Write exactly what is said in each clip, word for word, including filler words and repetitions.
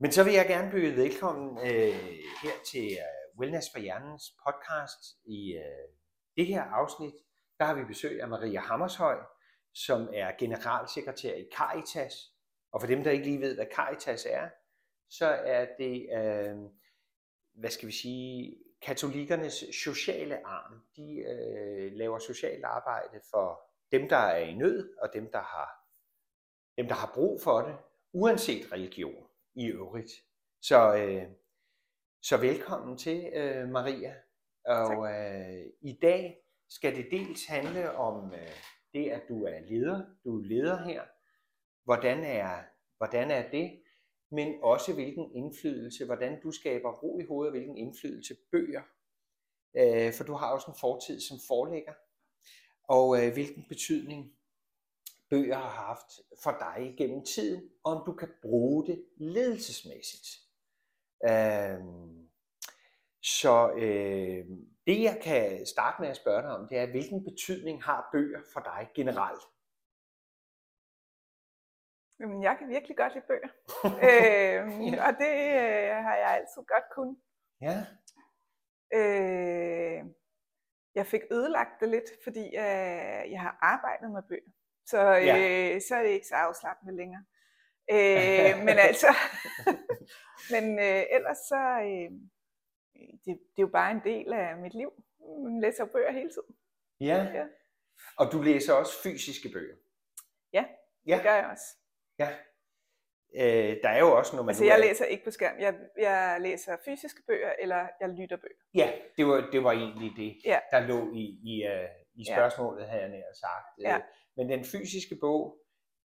Men så vil jeg gerne byde velkommen øh, her til øh, Wellness for Hjernens podcast. I øh, det her afsnit, der har vi besøg af Maria Hammershøj, som er generalsekretær i Caritas. Og for dem, der ikke lige ved, hvad Caritas er, så er det, øh, hvad skal vi sige, katolikernes sociale arm. De øh, laver socialt arbejde for dem, der er i nød, og dem, der har, dem, der har brug for det, uanset religion i øvrigt. Så, øh, så velkommen til, øh, Maria. Og øh, i dag skal det dels handle om øh, det, at du er leder. Du er leder her. Hvordan er, hvordan er det? Men også hvilken indflydelse, hvordan du skaber ro i hovedet, hvilken indflydelse bøger. Øh, for du har også en fortid som forlægger. Og øh, hvilken betydning bøger har haft for dig gennem tiden, og om du kan bruge det ledelsesmæssigt. Øh, så øh, det, jeg kan starte med at spørge dig om, det er, hvilken betydning har bøger for dig generelt? Jamen, jeg kan virkelig godt lide bøger, øh, ja. Og det øh, har jeg altid godt kunnet. Ja. Øh, jeg fik ødelagt det lidt, fordi øh, jeg har arbejdet med bøger. Så, øh, ja. så er det ikke så afslappende længere. Øh, men altså, men øh, ellers så, øh, det, det er jo bare en del af mit liv. Man læser bøger hele tiden. Ja, ja. Og du læser også fysiske bøger? Ja, ja. Det gør jeg også. Ja, øh, der er jo også noget, man... Altså jeg læser ikke på skærm, jeg, jeg læser fysiske bøger, eller jeg lytter bøger. Ja, det var, det var egentlig det, ja. Der lå i, i, i spørgsmålet, ja. Havde jeg nær sagt. Ja. Men den fysiske bog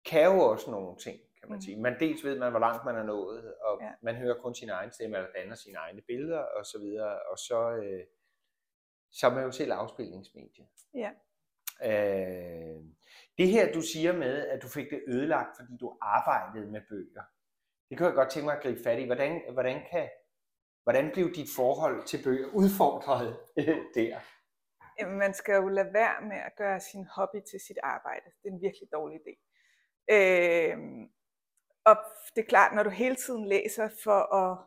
kan jo også nogle ting, kan man sige. Man dels ved man, hvor langt man er nået, og ja. Man hører kun sin egen stemme, eller danner sine egne billeder, og så videre. Og så, øh, så er man jo selv afspilningsmedie. Ja. Øh, det her, du siger med, at du fik det ødelagt, fordi du arbejdede med bøger, det kunne jeg godt tænke mig at gribe fat i. Hvordan, hvordan, kan, hvordan blev dit forhold til bøger udfordret der? Jamen, man skal jo lade være med at gøre sin hobby til sit arbejde. Det er en virkelig dårlig idé. Øh, og det er klart, når du hele tiden læser for at,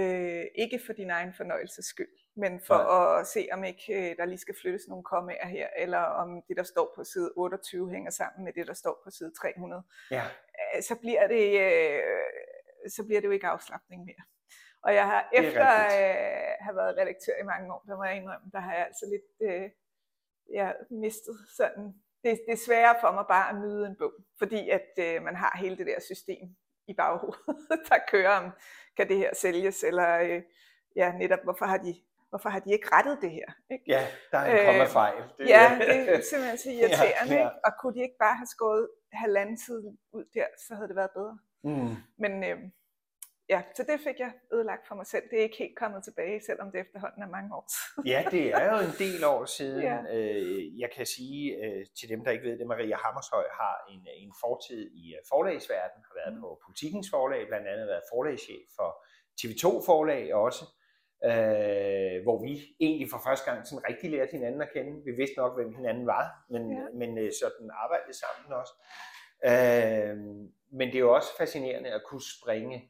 øh, ikke for din egen fornøjelses skyld, men for ja. At se, om ikke øh, der lige skal flyttes nogle kommaer her, eller om det, der står på side otteogtyve, hænger sammen med det, der står på side tre hundrede, ja. øh, så, bliver det, øh, så bliver det jo ikke afslapning mere. Og jeg har efter øh, have været redaktør i mange år, der må jeg indrømme, der har jeg altså lidt øh, jeg har mistet sådan. Det, det er sværere for mig bare at nyde en bog, fordi at øh, man har hele det der system i baghovedet, der kører om, kan det her sælges, eller øh, ja, netop, hvorfor har de, hvorfor har de ikke rettet det her? Ikke? Ja, der er en øh, komma fejl. Det, ja, det er simpelthen så irriterende, ja, ja. Ikke? Og kunne de ikke bare have skåret halvanden side ud der, så havde det været bedre. Mm. Men... Øh, Ja, så det fik jeg ødelagt for mig selv. Det er ikke helt kommet tilbage, selvom det efterhånden er mange år siden. Ja, det er jo en del år siden. Ja. Øh, jeg kan sige øh, til dem, der ikke ved det, Maria Hammershøj har en, en fortid i forlagsverdenen, har været mm. på Politikens Forlag, blandt andet været forlagschef for T V to Forlag også, øh, hvor vi egentlig for første gang sådan rigtig lærte hinanden at kende. Vi vidste nok, hvem hinanden var, men, ja. men øh, sådan arbejdede sammen også. Øh, men det er jo også fascinerende at kunne springe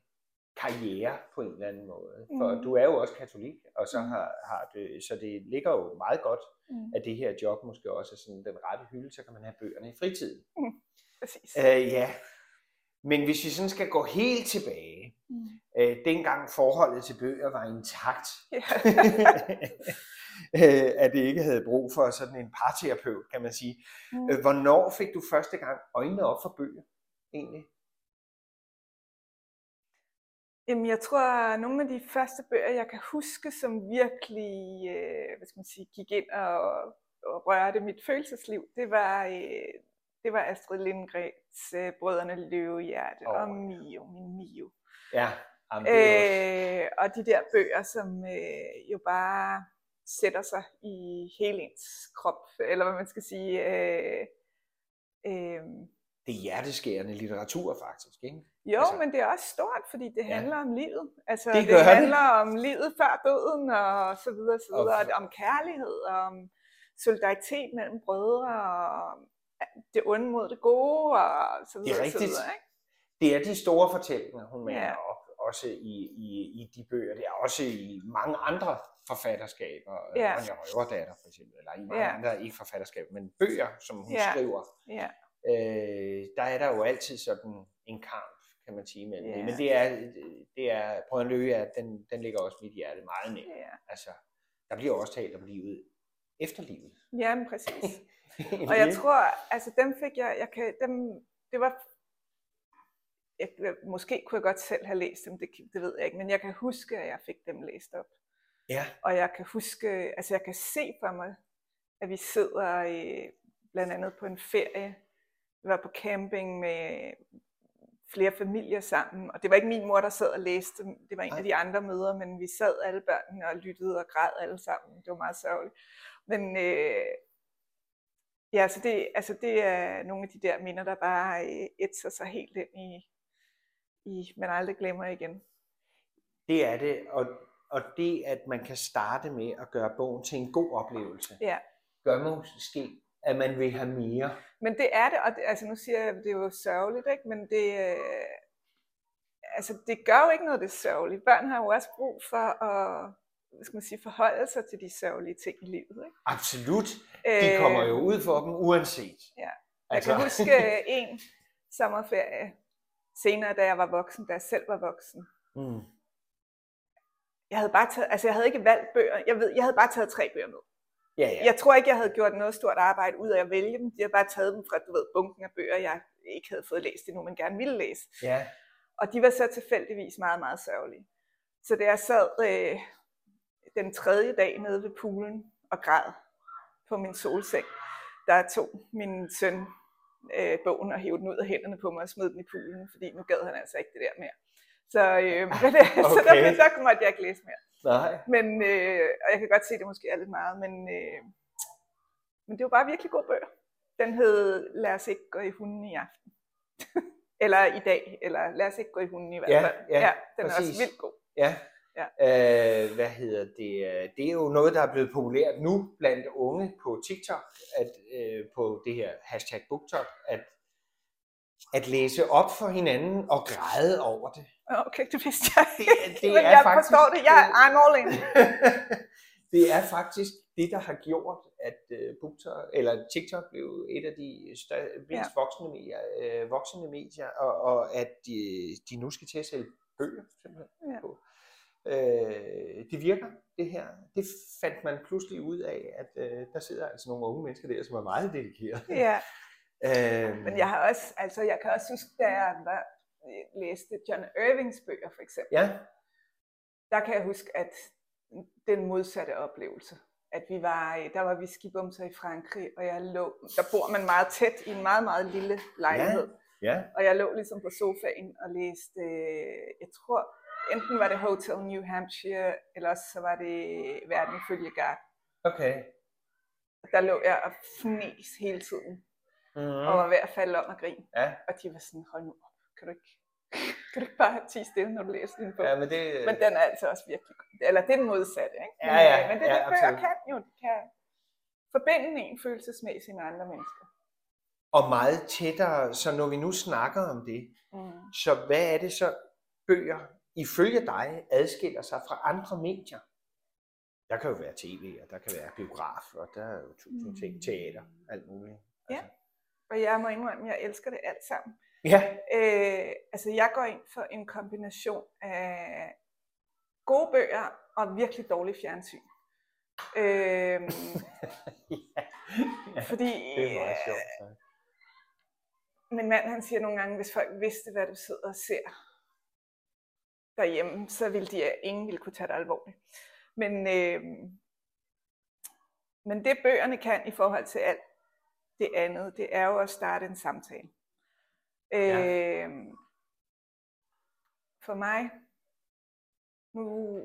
karriere på en eller anden måde. For mm. du er jo også katolik, og så har, har det, så det ligger jo meget godt, mm. at det her job måske også er sådan den rette hylde, så kan man have bøgerne i fritiden. Mm. Præcis. Øh, ja. Men hvis vi sådan skal gå helt tilbage, mm. øh, dengang forholdet til bøger var intakt, yeah. øh, at det ikke havde brug for sådan en parterapeut, kan man sige. Mm. Øh, hvornår fik du første gang øjnene op for bøger, egentlig? Jamen, jeg tror, at nogle af de første bøger, jeg kan huske, som virkelig øh, hvad skal man sige, gik ind og, og rørte mit følelsesliv, det var, øh, det var Astrid Lindgrens øh, Brødrene Løvehjerte oh. og Mio, min Mio. Ja, jamen, det er øh, og de der bøger, som øh, jo bare sætter sig i hele ens krop, eller hvad man skal sige. Øh, øh, Det er hjerteskærende litteratur faktisk, ikke? Jo, altså, men det er også stort, fordi det handler ja. Om livet. Altså det, det handler det. Om livet før døden og så videre, så videre. Okay. Om kærlighed, om solidaritet mellem brødre, og det onde mod det gode og så videre. Det er rigtigt. Så videre, ikke? Det er de store fortællinger, hun mener ja. op. også i, i, i de bøger. Det er også i mange andre forfatterskaber. Ja. Anja Røverdatter for eksempel, eller i mange ja. andre, ikke forfatterskaber, men bøger, som hun ja. skriver. Ja. Øh, der er der jo altid sådan en kamp, kan man sige, mellem yeah. det. Men det er, det er Brødrene Løvehjerte, den, den ligger også mit hjerte meget nær. Yeah. Altså, der bliver også talt om livet efter livet. Jamen, præcis. Og jeg tror, altså dem fik jeg, jeg kan, dem, det var, jeg, måske kunne jeg godt selv have læst dem, det, det ved jeg ikke, men jeg kan huske, at jeg fik dem læst op. Yeah. Og jeg kan huske, altså jeg kan se for mig, at vi sidder øh, blandt andet på en ferie, vi var på camping med flere familier sammen, og det var ikke min mor, der sad og læste, det var en af de andre møder, men vi sad alle børnene og lyttede og græd alle sammen, det var meget sørgeligt. Men øh, ja, så det, altså det er nogle af de der minder, der bare ætser sig helt ind i, i man aldrig glemmer igen. Det er det, og, og det at man kan starte med at gøre bogen til en god oplevelse, ja. gør måske at man vil have mere. Men det er det, og det, altså nu siger jeg, det er jo sørgeligt, ikke? Men det, øh, altså det gør jo ikke noget, det er sørgeligt. Børn har jo også brug for at, hvad skal man sige, forholde sig til de sørgelige ting i livet, ikke? Absolut. De kommer jo ud for dem, uanset. Ja. Jeg altså. kan huske en sommerferie senere, da jeg var voksen, da jeg selv var voksen. Mm. Jeg havde bare taget, altså jeg havde ikke valgt bøger. Jeg ved, jeg havde bare taget tre bøger med. Ja, ja. Jeg tror ikke, jeg havde gjort noget stort arbejde ud af at vælge dem. Jeg havde bare taget dem fra, du ved, bunken af bøger, jeg ikke havde fået læst endnu, men gerne ville læse. Ja. Og de var så tilfældigvis meget, meget sørgelige. Så da jeg sad øh, den tredje dag nede ved poolen og græd på min solseng, der tog min søn øh, bogen og hævde den ud af hænderne på mig og smed den i poolen, fordi nu gad han altså ikke det der mere. Så, øh, men, okay. så der, så måtte jeg ikke læse mere. Nej. Men, øh, og jeg kan godt se, det måske er lidt meget, men, øh, men det var bare virkelig gode bøger. Den hed Lad os ikke gå i hunden i aften, eller i dag, eller Lad os ikke gå i hunden i hvert fald. Ja, ja, ja, den præcis. Er også vildt god. Ja. Ja. Øh, hvad hedder det? Det er jo noget, der er blevet populært nu blandt unge på TikTok, at, øh, på det her hashtag BookTok, at, at læse op for hinanden og græde over det. Okay, det vidste jeg ikke, det, det men jeg faktisk, forstår det. Jeg er all in. Det er faktisk det, der har gjort, at BookTok, eller TikTok blev et af de mest ja. voksende medier, øh, voksende medier og, og at de, de nu skal til at sælge bøger. Ja. Øh, det virker, det her. Det fandt man pludselig ud af, at øh, der sidder altså nogle unge mennesker der, som er meget dedikerede. Ja. øh, men jeg har også, altså jeg kan også huske, der er læste John Irvings bøger for eksempel, ja. Der kan jeg huske, at den modsatte oplevelse, at vi var, der var vi skibumser i Frankrig, og jeg lå, der bor man meget tæt i en meget, meget lille lejlighed, ja. Ja. Og jeg lå ligesom på sofaen og læste, jeg tror, enten var det Hotel New Hampshire, eller også så var det Verdenfølgegarten. Okay. Der lå jeg og fnes hele tiden, mm-hmm. og var ved at falde om og grine, ja. Og de var sådan, hold nu. Kan du, ikke, kan du ikke bare have ti stille, når du læser din bog? Ja, men, det, men den er altså også virkelig god. Eller det er den modsatte, ikke? Ja, ja, men det er ja, det, bøger kan jo. De kan forbinde en følelsesmæssigt med andre mennesker. Og meget tættere. Så når vi nu snakker om det, mm. så hvad er det så, bøger ifølge dig adskiller sig fra andre medier? Der kan jo være tv, og der kan være biograf, og der er jo tusind mm. ting, teater, alt muligt. Ja, altså. Og jeg må indrømme, jeg elsker det alt sammen. Ja. Øh, altså jeg går ind for en kombination af gode bøger og virkelig dårlig fjernsyn. Øh, ja. Ja. Fordi det er meget sjovt, så. Øh, min mand han siger nogle gange, hvis folk vidste, hvad du sidder og ser derhjemme, så ville de ingen ville kunne tage det alvorligt. Men øh, men det bøgerne kan i forhold til alt det andet, det er jo at starte en samtale. Ja. Øh, for mig, nu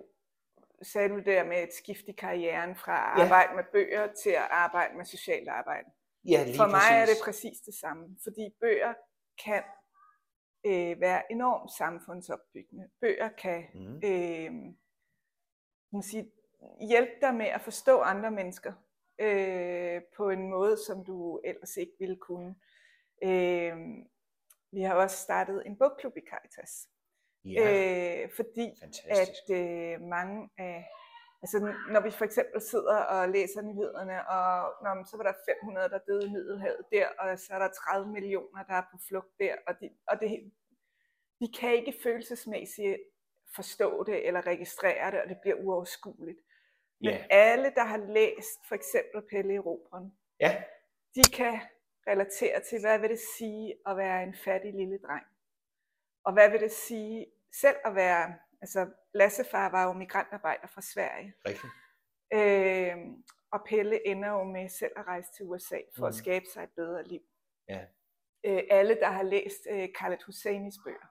sagde du det der med et skift i karrieren fra at arbejde ja. med bøger til at arbejde med socialt arbejde. Ja, for mig præcis. Er det præcis det samme, fordi bøger kan øh, være enormt samfundsopbyggende. Bøger kan mm. øh, man sige, hjælpe dig med at forstå andre mennesker øh, på en måde, som du ellers ikke ville kunne. Øh, Vi har også startet en bogklub i Caritas, Ja, øh, fordi fantastisk. At øh, mange af, altså når vi for eksempel sidder og læser nyhederne, og nå, så var der fem hundrede, der døde i Middelhavet der, og så er der tredive millioner, der er på flugt der, og, de, og det, vi kan ikke følelsesmæssigt forstå det eller registrere det, og det bliver uoverskueligt. Men yeah. alle, der har læst for eksempel Pelle Erobreren, yeah. de kan relatere til, hvad vil det sige at være en fattig lille dreng? Og hvad vil det sige selv at være, altså Lassefar var jo migrantarbejder fra Sverige. Rigtigt. Øh, og Pelle ender jo med selv at rejse til U S A for mm. at skabe sig et bedre liv. Yeah. Øh, alle, der har læst øh, Khaled Hosseinis bøger,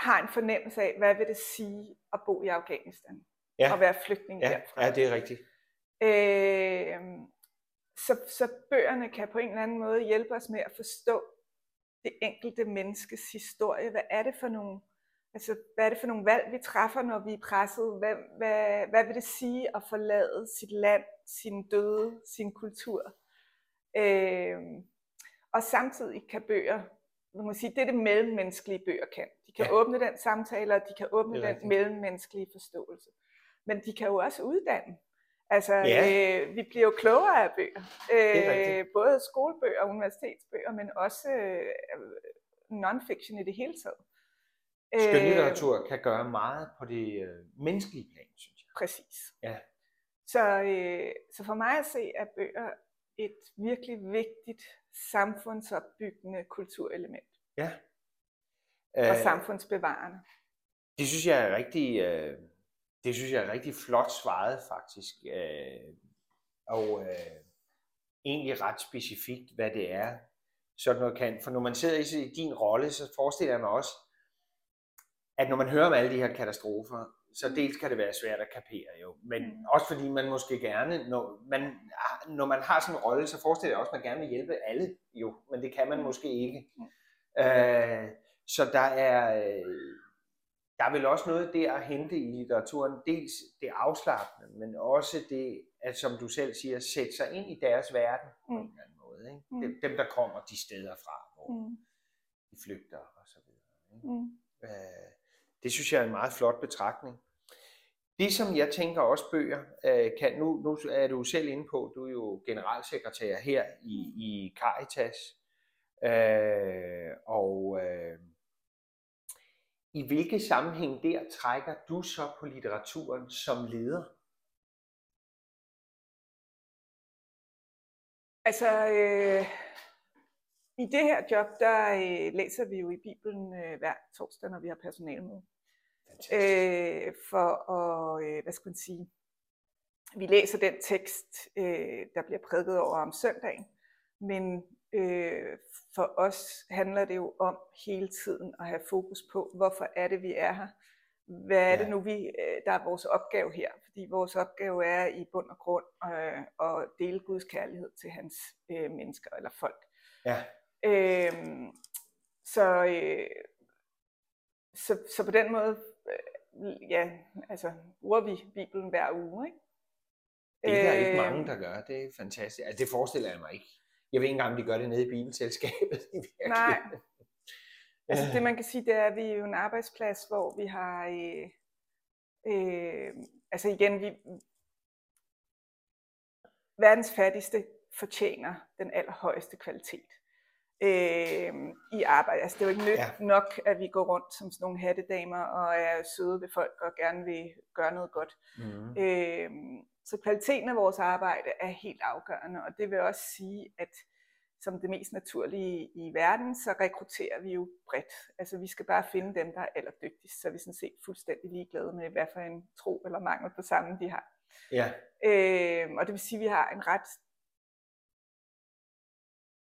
har en fornemmelse af, hvad vil det sige at bo i Afghanistan? Ja. Og være flygtning ja. Derfra. Ja, det er rigtigt. Øh, så, så bøgerne kan på en eller anden måde hjælpe os med at forstå det enkelte menneskes historie. Hvad er det for nogle, altså, hvad er det for nogle valg, vi træffer, når vi er presset? Hvad, hvad, hvad vil det sige at forlade sit land, sin døde, sin kultur? Øh, og samtidig kan bøger, man må sige, det er det mellemmenneskelige bøger kan. De kan ja. Åbne den samtale, og de kan åbne den mellemmenneskelige forståelse. Men de kan jo også uddanne. Altså, ja. øh, vi bliver jo klogere af bøger. Øh, både skolebøger og universitetsbøger, men også øh, non-fiction i det hele taget. Skønlitteratur øh, kan gøre meget på det øh, menneskelige plan, synes jeg. Præcis. Ja. Så, øh, så for mig at se, at bøger et virkelig vigtigt samfundsopbyggende kulturelement. Ja. Øh, og samfundsbevarende. Det synes jeg er rigtig... Øh... Det synes jeg er rigtig flot svaret faktisk, øh, og øh, egentlig ret specifikt, hvad det er, sådan noget kan. For når man sidder i din rolle, så forestiller jeg mig også, at når man hører om alle de her katastrofer, så dels kan det være svært at kapere jo, men også fordi man måske gerne, når man, når man har sådan en rolle, så forestiller jeg også, at man gerne vil hjælpe alle jo, men det kan man måske ikke. Øh, så der er... Øh, Der er vel også noget der at hente i litteraturen, dels det afslappende, men også det, at som du selv siger, sætte sig ind i deres verden mm. på en eller anden måde. Ikke? Mm. Dem, dem, der kommer de steder fra, hvor mm. de flygter og så videre. Ikke? Mm. Øh, det synes jeg er en meget flot betragtning. Det, som jeg tænker også bøger øh, kan, nu, nu er du selv inde på, du er jo generalsekretær her i, i Caritas, øh, og... Øh, I hvilke sammenhæng der trækker du så på litteraturen som leder? Altså, øh, i det her job, der øh, læser vi jo i Bibelen øh, hver torsdag, når vi har personalemøde. Øh, for at, øh, hvad skal man sige, vi læser den tekst, øh, der bliver prædiket over om søndagen, men... Øh, for os handler det jo om hele tiden at have fokus på, hvorfor er det, vi er her? Hvad er ja. Det nu, vi, der er vores opgave her? Fordi vores opgave er i bund og grund øh, at dele Guds kærlighed til hans øh, mennesker eller folk. Ja. Øh, så, øh, så, så på den måde, øh, ja, altså bruger vi Bibelen hver uge, ikke? Det er der øh, ikke mange, der gør. Det er fantastisk. Altså, det forestiller jeg mig ikke. Jeg ved ikke engang, om de gør det nede i bilselskabet. Nej. Altså det man kan sige, det er, at vi er jo en arbejdsplads, hvor vi har... Øh, øh, altså igen, vi... Verdens fattigste fortjener den allerhøjeste kvalitet øh, i arbejde. Altså det er jo ikke ja. Nok, at vi går rundt som sådan nogle hattedamer og er søde ved folk og gerne vil gøre noget godt. Mm. Øh, Så kvaliteten af vores arbejde er helt afgørende, og det vil også sige, at som det mest naturlige i verden, så rekrutterer vi jo bredt. Altså vi skal bare finde dem, der er allerdygtigst, så er vi sådan set fuldstændig ligeglade med, hvad for en tro eller mangel på sammen de har. Ja. Øhm, og det vil sige, at vi har en ret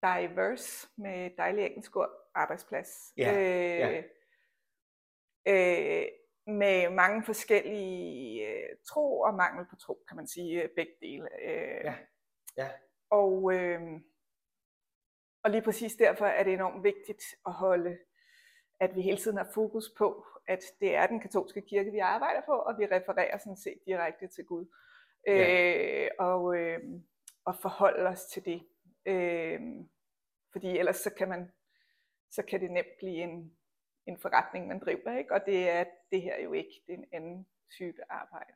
diverse, med dejlig engelsk ord, arbejdsplads. Ja. Øh, ja. Øh, med mange forskellige øh, tro og mangel på tro, kan man sige, begge dele. Øh, ja. Ja. Og, øh, og lige præcis derfor er det enormt vigtigt at holde, at vi hele tiden har fokus på, at det er den katolske kirke, vi arbejder på, og vi refererer sådan set direkte til Gud. Øh, ja. og, øh, og forholde os til det. Øh, fordi ellers så kan man, så kan det nemt blive en en forretning, man driver, ikke? Og det er det her jo ikke. Det er en anden type arbejde.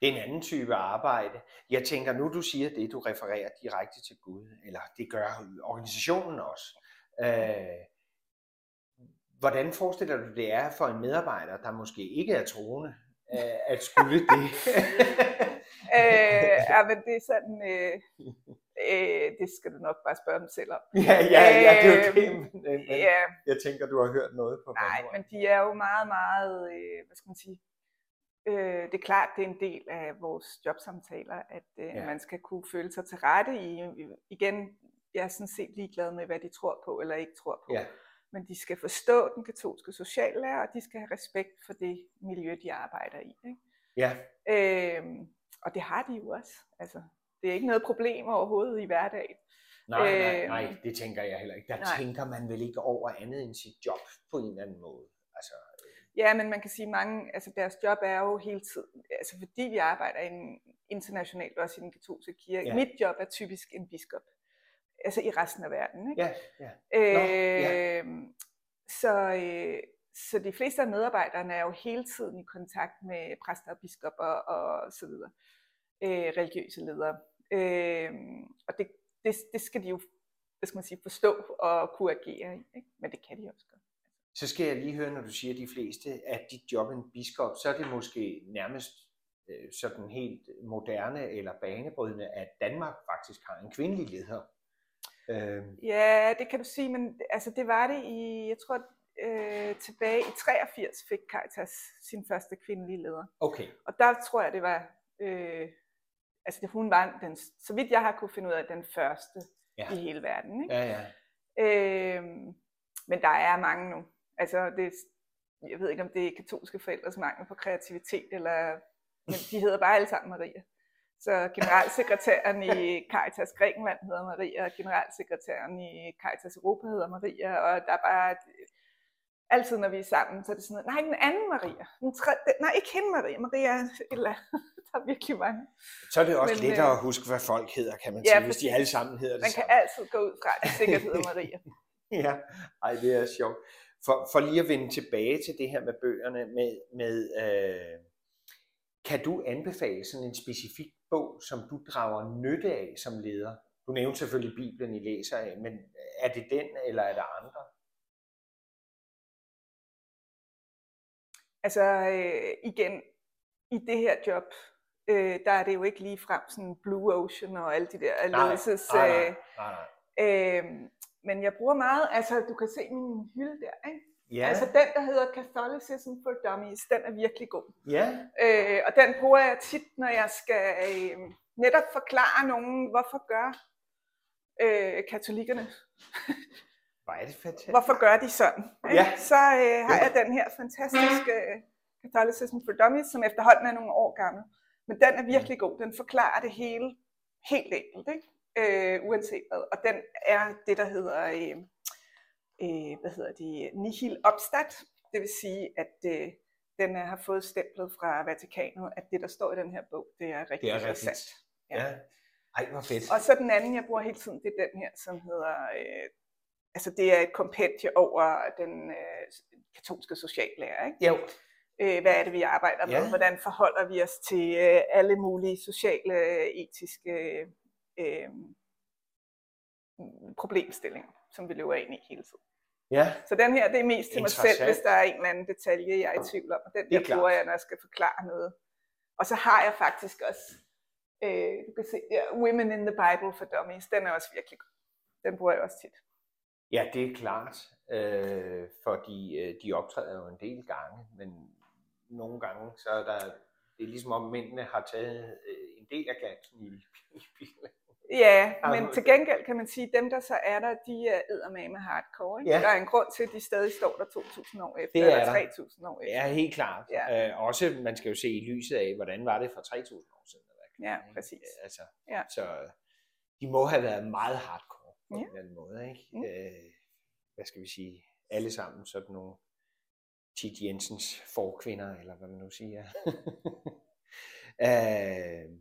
Det er en anden type arbejde. Jeg tænker, nu du siger det, du refererer direkte til Gud, eller det gør organisationen også. Øh, hvordan forestiller du, det er for en medarbejder, der måske ikke er troende, øh, at skulle det? øh, ja, men det er sådan... Øh... Øh, det skal du nok bare spørge dem selv om. Ja, ja, ja det er okay, men, men ja. Jeg tænker, du har hørt noget på. Nej, men de er jo meget, meget, øh, hvad skal man sige, øh, det er klart, det er en del af vores jobsamtaler, at øh, ja. man skal kunne føle sig til rette i, igen, jeg er sådan set ligeglad med, hvad de tror på eller ikke tror på, ja. men de skal forstå den katolske sociallære, og de skal have respekt for det miljø, de arbejder i. Ikke? Ja. Øh, og det har de jo også, altså. Det er ikke noget problem overhovedet i hverdagen. Nej, nej, nej, det tænker jeg heller ikke. Der nej. tænker man vel ikke over andet end sit job på en eller anden måde. Altså, øh. Ja, men man kan sige, at mange, altså deres job er jo hele tiden, altså fordi vi arbejder in, internationalt også i den katolske kirke. Ja. Mit job er typisk en biskop, altså i resten af verden. Ikke? Ja, ja. Nå, øh, ja. Så, øh, så de fleste af medarbejderne er jo hele tiden i kontakt med præster og biskopper og så videre. Øh, religiøse ledere. Øh, og det, det, det skal de jo, hvad skal man sige, forstå og kunne agere i, ikke? Men det kan de også godt. Så skal jeg lige høre, når du siger de fleste, at dit job er en biskop, så er det måske nærmest øh, sådan helt moderne eller banebrydende, at Danmark faktisk har en kvindelig leder. Øh. Ja, det kan du sige, men altså, det var det i, jeg tror, Øh, tilbage i treogfirs fik Caritas sin første kvindelige leder. Okay. Og der tror jeg, det var Øh, altså hun var den, så vidt jeg har kunne finde ud af, den første ja. i hele verden, ikke? Ja, ja. Øh, men der er mange nu, altså det, jeg ved ikke om det er katolske forældres mangel på kreativitet eller, men de hedder bare alle sammen Maria. Så generalsekretæren i Caritas Grækenland hedder Maria, og generalsekretæren i Caritas Europa hedder Maria, og der er bare et, altid når vi er sammen, så er det sådan noget, nej, den anden Maria, den tredje, den, nej, ikke hende Maria, Maria eller der er virkelig mange. Så er det også men, lettere at huske, hvad folk hedder, kan man ja, sige, hvis de alle sammen hedder det man samme. Man kan altid gå ud fra, at det sikkert hedder Maria. Ja, ej, det er sjovt. For, for lige at vende tilbage til det her med bøgerne, med, med øh, kan du anbefale sådan en specifik bog, som du drager nytte af som leder? Du nævnte selvfølgelig Bibelen, I læser af, men er det den, eller er der andre? Altså øh, igen, i det her job, øh, der er det jo ikke lige frem sådan Blue Ocean og alle de der ledelses. Nej, nej, nej, nej. Øh, men jeg bruger meget, altså du kan se min hylde der, ikke? Yeah. Altså den, der hedder Catholicism for Dummies, den er virkelig god. Yeah. Øh, og den bruger jeg tit, når jeg skal øh, netop forklare nogen, hvorfor gør øh, katolikkerne. Hvorfor gør de sådan? Ja. Så øh, har jeg den her fantastiske Catholicism for Dummies, som efterhånden er nogle år gammel. Men den er virkelig god. Den forklarer det hele helt enkelt, ikke? Øh, uanset hvad. Og den er det, der hedder, øh, øh, hvad hedder de, nihil obstat. Det vil sige, at øh, den er, har fået stemplet fra Vatikanet, at det, der står i den her bog, det er rigtig det er sandt. Ja. Ja. Ej, hvor fedt. Og så den anden, jeg bruger hele tiden, det er den her, som hedder... Øh, Altså det er et kompendie over den øh, katolske sociallære, ikke? Jo. Æh, hvad er det, vi arbejder med? Ja. Hvordan forholder vi os til øh, alle mulige sociale, etiske øh, problemstillinger, som vi løber ind i hele tiden? Ja. Så den her, det er mest til mig selv, hvis der er en eller anden detalje, jeg er i tvivl om. Og den der bruger jeg, når jeg skal forklare noget. Og så har jeg faktisk også, øh, du kan se, ja, Women in the Bible for Dummies, den er også virkelig god. Den bruger jeg også tit. Ja, det er klart, øh, fordi øh, de optræder jo en del gange, men nogle gange, så er der, det er ligesom om mændene har taget øh, en del af gangen i bilen. Ja, men til gengæld kan man sige, at dem der så er der, de er eddermame hardcore, ikke? Ja. Der er en grund til, at de stadig står der to tusind år efter, eller tre tusind år efter. Ja, helt klart. Ja. Øh, også, man skal jo se i lyset af, hvordan var det for tre tusind år siden. Eller, ja, præcis. Altså, ja. Så de må have været meget hardcore. På ja. en eller anden måde, ikke? Mm. Øh, hvad skal vi sige? Alle sammen sådan nogle Tit Jensens forkvinder, eller hvad man nu siger. øh,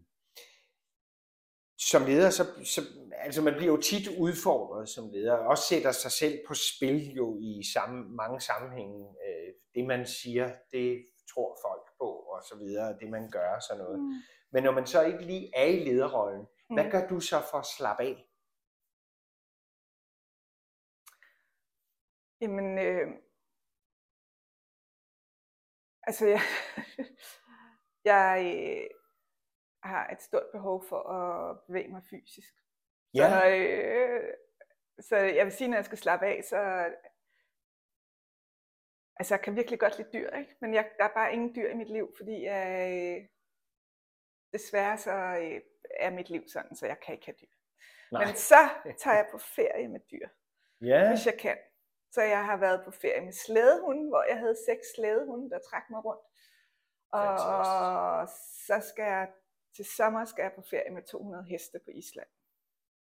som leder, så, så altså man bliver jo tit udfordret som leder, og også sætter sig selv på spil jo i samme, mange sammenhænge. Øh, det man siger, det tror folk på, og så videre, det man gør, sådan noget. Mm. Men når man så ikke lige er i lederrollen, mm. hvad gør du så for at slappe af? Jamen, øh... altså jeg, jeg øh, har et stort behov for at bevæge mig fysisk. Ja. Så, øh, så jeg vil sige, når jeg skal slappe af, så altså jeg kan virkelig godt lide dyr, ikke? Men jeg, der er bare ingen dyr i mit liv, fordi jeg øh, desværre så øh, er mit liv sådan, så jeg kan ikke have dyr. Nej. Men så tager jeg på ferie med dyr, yeah. hvis jeg kan. Så jeg har været på ferie med slædehunde, hvor jeg havde seks slædehunde, der trak mig rundt. Og så skal jeg, til sommer skal jeg på ferie med to hundrede heste på Island.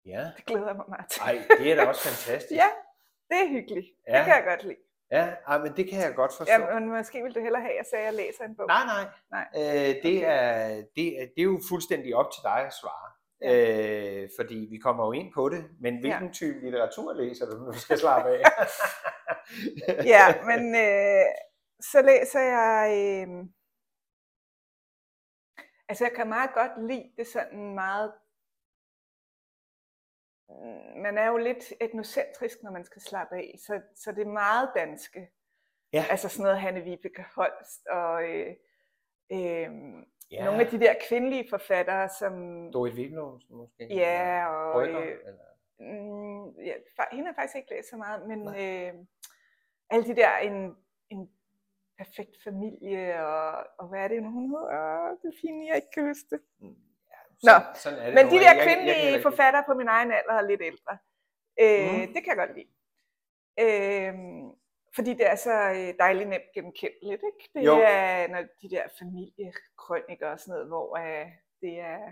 Ja. Det glæder mig meget til. Ej, det er da også fantastisk. Ja, det er hyggeligt. Ja. Det kan jeg godt lide. Ja, ej, men det kan jeg godt forstå. Ja, men måske ville du hellere have, at jeg sagde, at jeg læser en bog. Nej, nej. nej. Øh, det, er, det, er, det er jo fuldstændig op til dig at svare. Ja. Øh, fordi vi kommer jo ind på det, men hvilken ja. type litteratur læser du, når du skal slappe af? Ja, men øh, så læser jeg, øh, altså jeg kan meget godt lide det sådan meget, man er jo lidt etnocentrisk, når man skal slappe af, så, så det er meget danske, ja. altså sådan noget Hanne Vibeke Holst og øh, øh, ja. nogle af de der kvindelige forfattere, som... Dorit Vigno, måske? Ja, og... Brødre, øh, eller? Mm, ja, hende har faktisk ikke læst så meget, men øh, alle de der, en, en perfekt familie, og, og hvad er det nu, hun hedder? Det er fint, jeg ikke kan huske det. Mm, ja, sådan, Nå, sådan er det men nu. de der kvindelige jeg, forfattere på min egen alder og lidt ældre, øh, mm. det kan jeg godt lide. Øh, Fordi det er så dejligt nemt genkendeligt, ikke? Det jo. er når de der familiekrøniker og sådan noget, hvor uh, det er,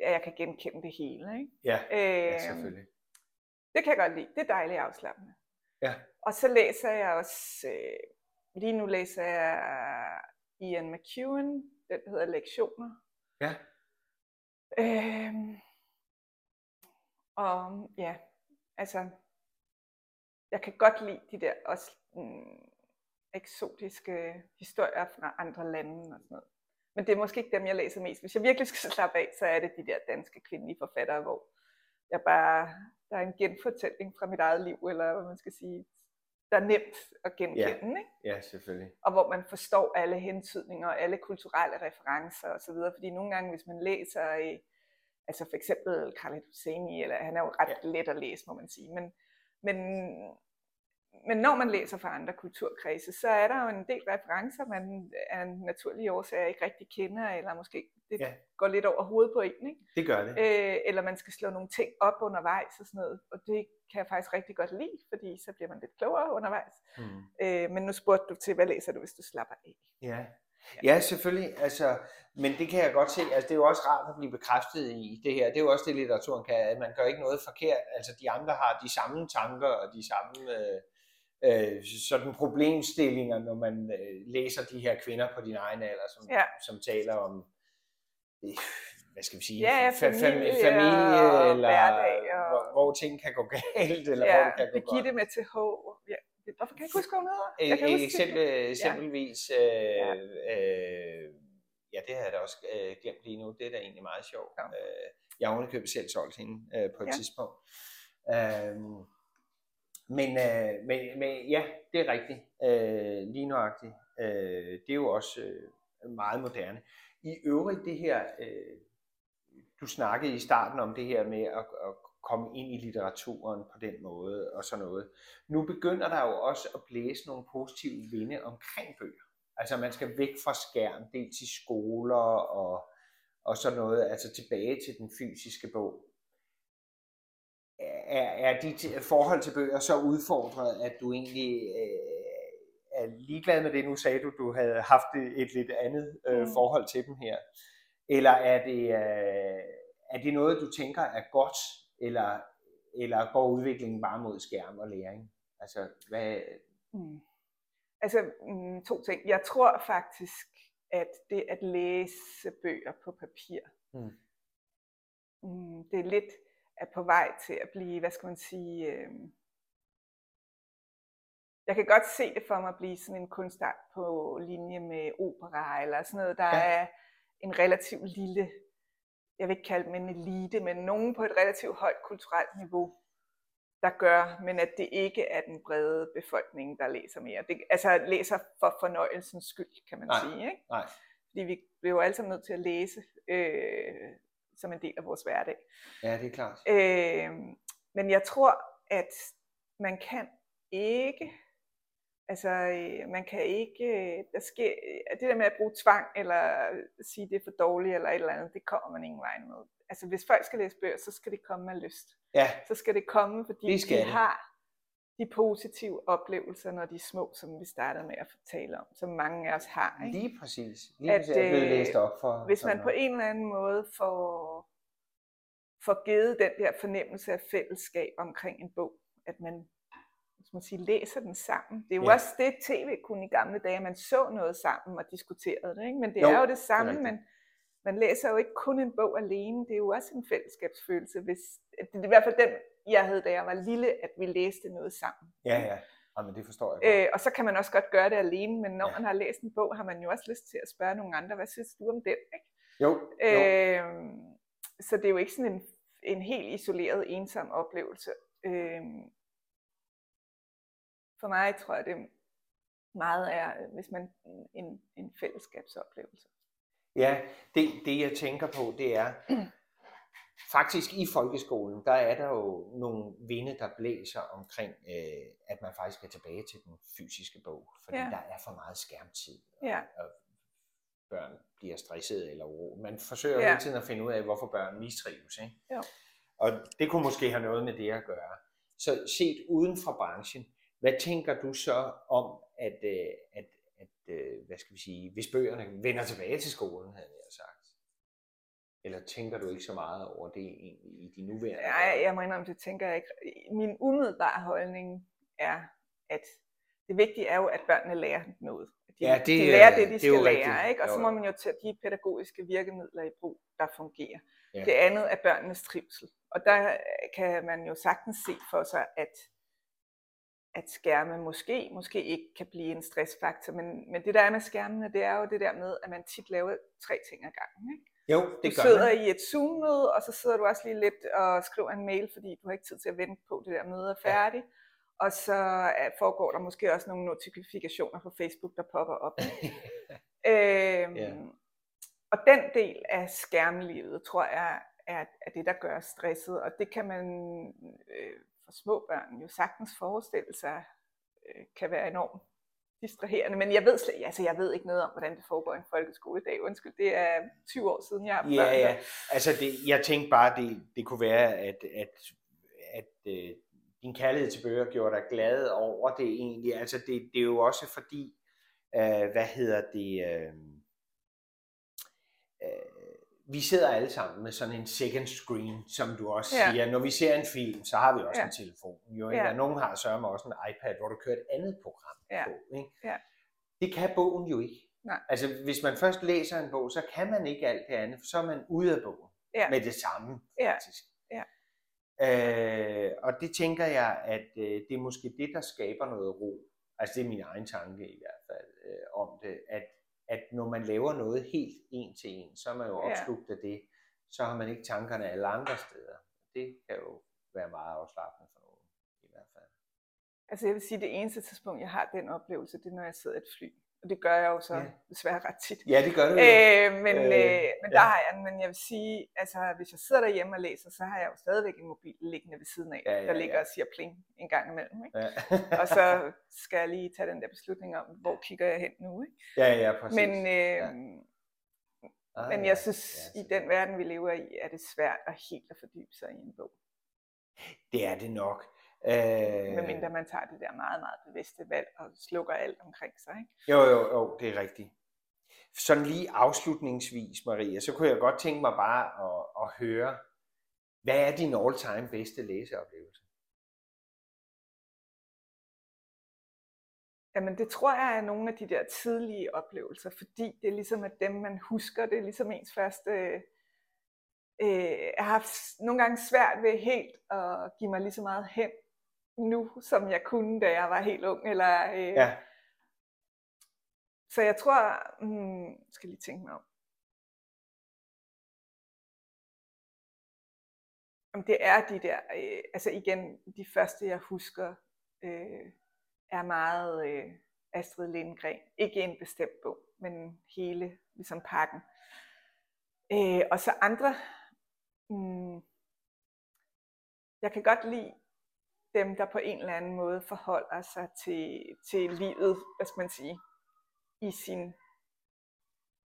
at jeg kan genkende det hele, ikke? Ja, øh, ja, selvfølgelig. Det kan jeg godt lide. Det er dejligt afslappende. Ja. Og så læser jeg også, øh, lige nu læser jeg Ian McEwan, den hedder Lektioner. Ja. Øh, og ja, altså... Jeg kan godt lide de der også mm, eksotiske historier fra andre lande og sådan noget. Men det er måske ikke dem, jeg læser mest. Hvis jeg virkelig skal slappe af, så er det de der danske kvindelige forfattere, hvor jeg bare, der er en genfortælling fra mit eget liv, eller hvad man skal sige, der er nemt at genkende. Ja, ikke? Ja, selvfølgelig. Og hvor man forstår alle hentydninger og alle kulturelle referencer og så videre. Fordi nogle gange, hvis man læser, altså for eksempel Khaled Hosseini, eller han er jo ret ja. let at læse, må man sige, men Men, men når man læser fra andre kulturkredse, så er der jo en del referencer, man af naturlige årsager ikke rigtig kender, eller måske det ja. går lidt over hovedet på en, ikke? Det gør det. Øh, eller man skal slå nogle ting op undervejs og sådan noget, og det kan jeg faktisk rigtig godt lide, fordi så bliver man lidt klogere undervejs. Mm. Øh, men nu spurgte du til, hvad læser du, hvis du slapper af? Ja. Ja, selvfølgelig, altså, men det kan jeg godt se, altså det er jo også rart at blive bekræftet i det her, det er jo også det litteraturen kan, at man gør ikke noget forkert, altså de andre har de samme tanker og de samme øh, øh, sådan problemstillinger, når man øh, læser de her kvinder på din egen alder, som, ja. som taler om, øh, hvad skal vi sige, ja, familie, familie, familie og eller hverdag, og... hvor, hvor ting kan gå galt, eller ja, hvor det kan gå godt. Ja, med til H, ja. Hvorfor kan jeg ikke huske, hvad hun hedder? Eksempel, eksempelvis, ja. Øh, øh, ja, det har jeg da også øh, glemt lige nu. Det er da egentlig meget sjovt. Ja. Øh, jeg har underkøbet selv solgt hende øh, på et ja. tidspunkt. Øh, men, øh, men, men ja, det er rigtigt. Øh, lige nøjagtigt. Øh, det er jo også øh, meget moderne. I øvrigt det her, øh, du snakkede i starten om det her med at, at komme ind i litteraturen på den måde og sådan noget. Nu begynder der jo også at blæse nogle positive vinde omkring bøger. Altså man skal væk fra skærm, dels i skoler og, og sådan noget, altså tilbage til den fysiske bog. Er, er dit forhold til bøger så udfordret, at du egentlig øh, er ligeglad med det? Nu sagde du, du havde haft et lidt andet øh, forhold til dem her. Eller er det, øh, er det noget, du tænker er godt, Eller, eller går udviklingen bare mod skærm og læring? Altså, hvad... Mm. Altså, mm, to ting. Jeg tror faktisk, at det at læse bøger på papir, mm. mm, det er lidt er på vej til at blive, hvad skal man sige, øh, jeg kan godt se det for mig at blive sådan en kunstart på linje med opera eller sådan noget, der ja. er en relativt lille, jeg vil ikke kalde dem en elite, men nogen på et relativt højt kulturelt niveau, der gør, men at det ikke er den brede befolkning, der læser mere. Det, altså læser for fornøjelsens skyld, kan man nej, sige. Ikke? Nej. Fordi vi bliver jo alle sammen nødt til at læse øh, som en del af vores hverdag. Ja, det er klart. Øh, men jeg tror, at man kan ikke, altså man kan ikke, der sker, det der med at bruge tvang, eller sige det er for dårligt, eller et eller andet, det kommer man ingen vej med. Altså hvis folk skal læse bøger, så skal det komme af lyst. Ja. Så skal det komme, fordi det de har de positive oplevelser, når de er små, som vi startede med at tale om, som mange af os har. Ikke? Lige præcis. Lige at, præcis. Jeg er blevet læst op for hvis man noget. På en eller anden måde får, får givet den der fornemmelse af fællesskab omkring en bog, at man, hvis man siger, læser den sammen. Det er jo ja. også det, tv kunne i gamle dage, man så noget sammen og diskuterede det. Ikke? Men det jo, er jo det samme, det man... Man læser jo ikke kun en bog alene, det er jo også en fællesskabsfølelse. Hvis, det er i hvert fald den, jeg havde, da jeg var lille, at vi læste noget sammen. Ja, ja. Jamen, det forstår jeg. Øh, og så kan man også godt gøre det alene, men når ja. man har læst en bog, har man jo også lyst til at spørge nogle andre, hvad synes du om den? Ikke? Jo, jo. Øh, så det er jo ikke sådan en, en helt isoleret, ensom oplevelse. Øh, for mig tror jeg, det meget er, hvis man en, en fællesskabsoplevelse. Ja, det, det jeg tænker på, det er, faktisk i folkeskolen, der er der jo nogle vinde, der blæser omkring, øh, at man faktisk er tilbage til den fysiske bog, fordi ja. der er for meget skærmtid, og, ja. og børn bliver stresset eller uro. Man forsøger ja. hele tiden at finde ud af, hvorfor børn mistrives, ikke? Jo. Og det kunne måske have noget med det at gøre. Så set uden for branchen, hvad tænker du så om, at, øh, at at, øh, hvad skal vi sige, hvis bøgerne vender tilbage til skolen, havde jeg sagt. Eller tænker du ikke så meget over det egentlig i de nuværende? Nej, jeg må indrømme, det tænker jeg ikke. Min umiddelbare holdning er, at det vigtige er jo, at børnene lærer noget. De, ja, det, de lærer det, de det skal lære, ikke? Og så må man jo tage de pædagogiske virkemidler i brug, der fungerer. Ja. Det andet er børnenes trivsel. Og der kan man jo sagtens se for sig, at at skærme måske, måske ikke kan blive en stressfaktor, men, men det der er med skærmene, det er jo det der med, at man tit laver tre ting ad gangen, ikke? Jo, det gør man. Du sidder i et Zoom-møde, og så sidder du også lige lidt og skriver en mail, fordi du har ikke tid til at vente på, at det der møde er færdigt. Ja. Og så foregår der måske også nogle notifikationer på Facebook, der popper op. øhm, yeah. Og den del af skærmlivet, tror jeg, er, er det, der gør stresset, og det kan man... Øh, for små børn jo sagtens forestille sig, øh, kan være enormt distraherende. Men jeg ved, slet, altså jeg ved ikke noget om, hvordan det foregår i en folkeskoledag. Undskyld, det er tyve år siden, jeg har børn. Ja, ja. Altså det, jeg tænkte bare, det, det kunne være, at, at, at øh, din kærlighed til bøger gjorde dig glad over det egentlig. Altså det, det er jo også fordi, øh, hvad hedder det... Øh, øh, vi sidder alle sammen med sådan en second screen, som du også ja. siger. Når vi ser en film, så har vi også ja. en telefon. Jo, ja. Nogen har sørme også en iPad, hvor du kører et andet program ja. på. Ikke? Ja. Det kan bogen jo ikke. Nej. Altså, hvis man først læser en bog, så kan man ikke alt det andet, for så er man ude af bogen ja. med det samme. Ja. Faktisk. Ja. Øh, og det tænker jeg, at øh, det er måske det, der skaber noget ro. Altså, det er min egen tanke i hvert fald øh, om det, at at når man laver noget helt en til en, så er man jo opslugt af det, så har man ikke tankerne alle andre steder. Det kan jo være meget afslappende for nogen, i hvert fald. Altså jeg vil sige, at det eneste tidspunkt, jeg har den oplevelse, det er, når jeg sidder i et fly. Og det gør jeg jo så ja. desværre ret tit. Ja, det gør du jo. Øh, men øh, øh, men ja. der har jeg, men jeg vil sige, altså hvis jeg sidder derhjemme og læser, så har jeg jo stadigvæk en mobil liggende ved siden af, ja, ja, der ligger ja. og siger pling en gang imellem. Ikke? Ja. Og så skal jeg lige tage den der beslutning om, hvor kigger jeg hen nu. Ikke? Ja, ja, præcis. Men, øh, ja. Ah, men jeg ja. synes, ja, i den verden, vi lever i, er det svært at helt at fordybe sig i en bog. Det er det nok. Øh... Med mindre man tager det der meget, meget bevidste valg og slukker alt omkring sig, ikke? Jo, jo, jo, det er rigtigt. Sådan lige afslutningsvis, Maria, så kunne jeg godt tænke mig bare at, at høre, hvad er din all-time bedste læseoplevelse? Jamen det tror jeg er nogle af de der tidlige oplevelser, fordi det er ligesom at dem man husker, det er ligesom ens første øh, har haft nogle gange svært ved helt at give mig lige så meget hen nu, som jeg kunne, da jeg var helt ung. Eller, øh, ja. Så jeg tror, hmm, skal lige tænke mig om. Det er de der, øh, altså igen, de første jeg husker, øh, er meget øh, Astrid Lindgren. Ikke en bestemt bog, men hele ligesom pakken. Øh, og så andre, mm, jeg kan godt lide dem, der på en eller anden måde forholder sig til, til livet, hvad skal man sige, i sin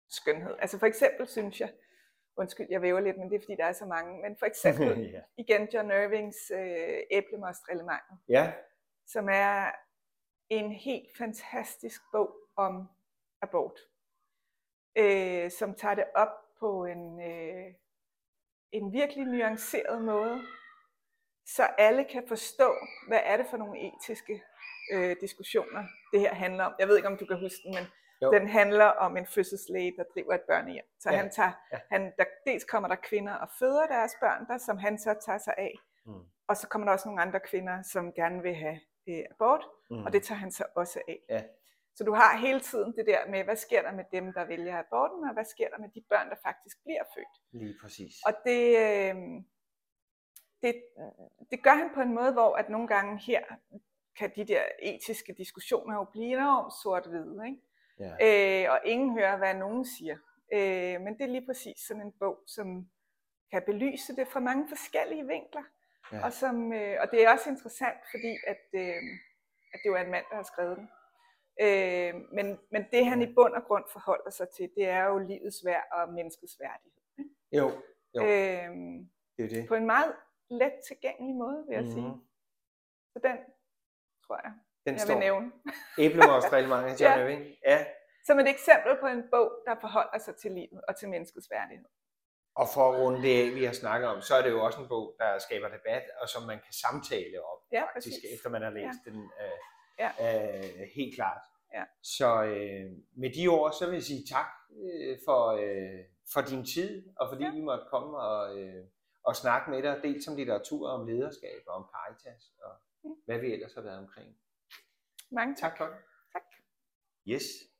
skønhed. Altså for eksempel synes jeg, undskyld, jeg væver lidt, men det er fordi, der er så mange. Men for eksempel, ja. igen, John Irvings øh, æblemostreglementet, ja. som er en helt fantastisk bog om abort, øh, som tager det op på en, øh, en virkelig nuanceret måde, så alle kan forstå, hvad er det for nogle etiske øh, diskussioner, det her handler om. Jeg ved ikke, om du kan huske den, men... Jo. Den handler om en fødselslæge, der driver et børnehjem. Så ja, han tager, ja. han, der, dels kommer der kvinder og føder deres børn, der, som han så tager sig af. Mm. Og så kommer der også nogle andre kvinder, som gerne vil have øh, abort, mm. og det tager han så også af. Ja. Så du har hele tiden det der med, hvad sker der med dem, der vælger aborten, og hvad sker der med de børn, der faktisk bliver født. Lige præcis. Og det, øh, det, det gør han på en måde, hvor at nogle gange her kan de der etiske diskussioner jo blive enormt sort-hvide, ikke? Yeah. Øh, og ingen hører, hvad nogen siger. Øh, men det er lige præcis sådan en bog, som kan belyse det fra mange forskellige vinkler. Yeah. Og, som, øh, og det er også interessant, fordi at, øh, at det jo er en mand, der har skrevet den. Øh, men, men det, han i bund og grund forholder sig til, det er jo livets værd og menneskets værdighed. Jo, jo. Øh, det er det. På en meget let tilgængelig måde, vil jeg mm-hmm. sige. Så den, tror jeg. Den jeg står. vil nævne. Æblemostreglementet, John Irving. Ja. Ja. Som et eksempel på en bog, der forholder sig til livet og til menneskets værdighed. Og for at runde det af, vi har snakket om, så er det jo også en bog, der skaber debat, og som man kan samtale om, ja, faktisk, efter man har læst ja. den øh, ja. øh, helt klart. Ja. Så øh, med de ord, så vil jeg sige tak øh, for, øh, for din tid, og fordi ja. vi måtte komme og, øh, og snakke med dig, dels om litteratur, om lederskab, og om Caritas, og mm. hvad vi ellers har været omkring. Mange tak. Tak. Tak. Yes.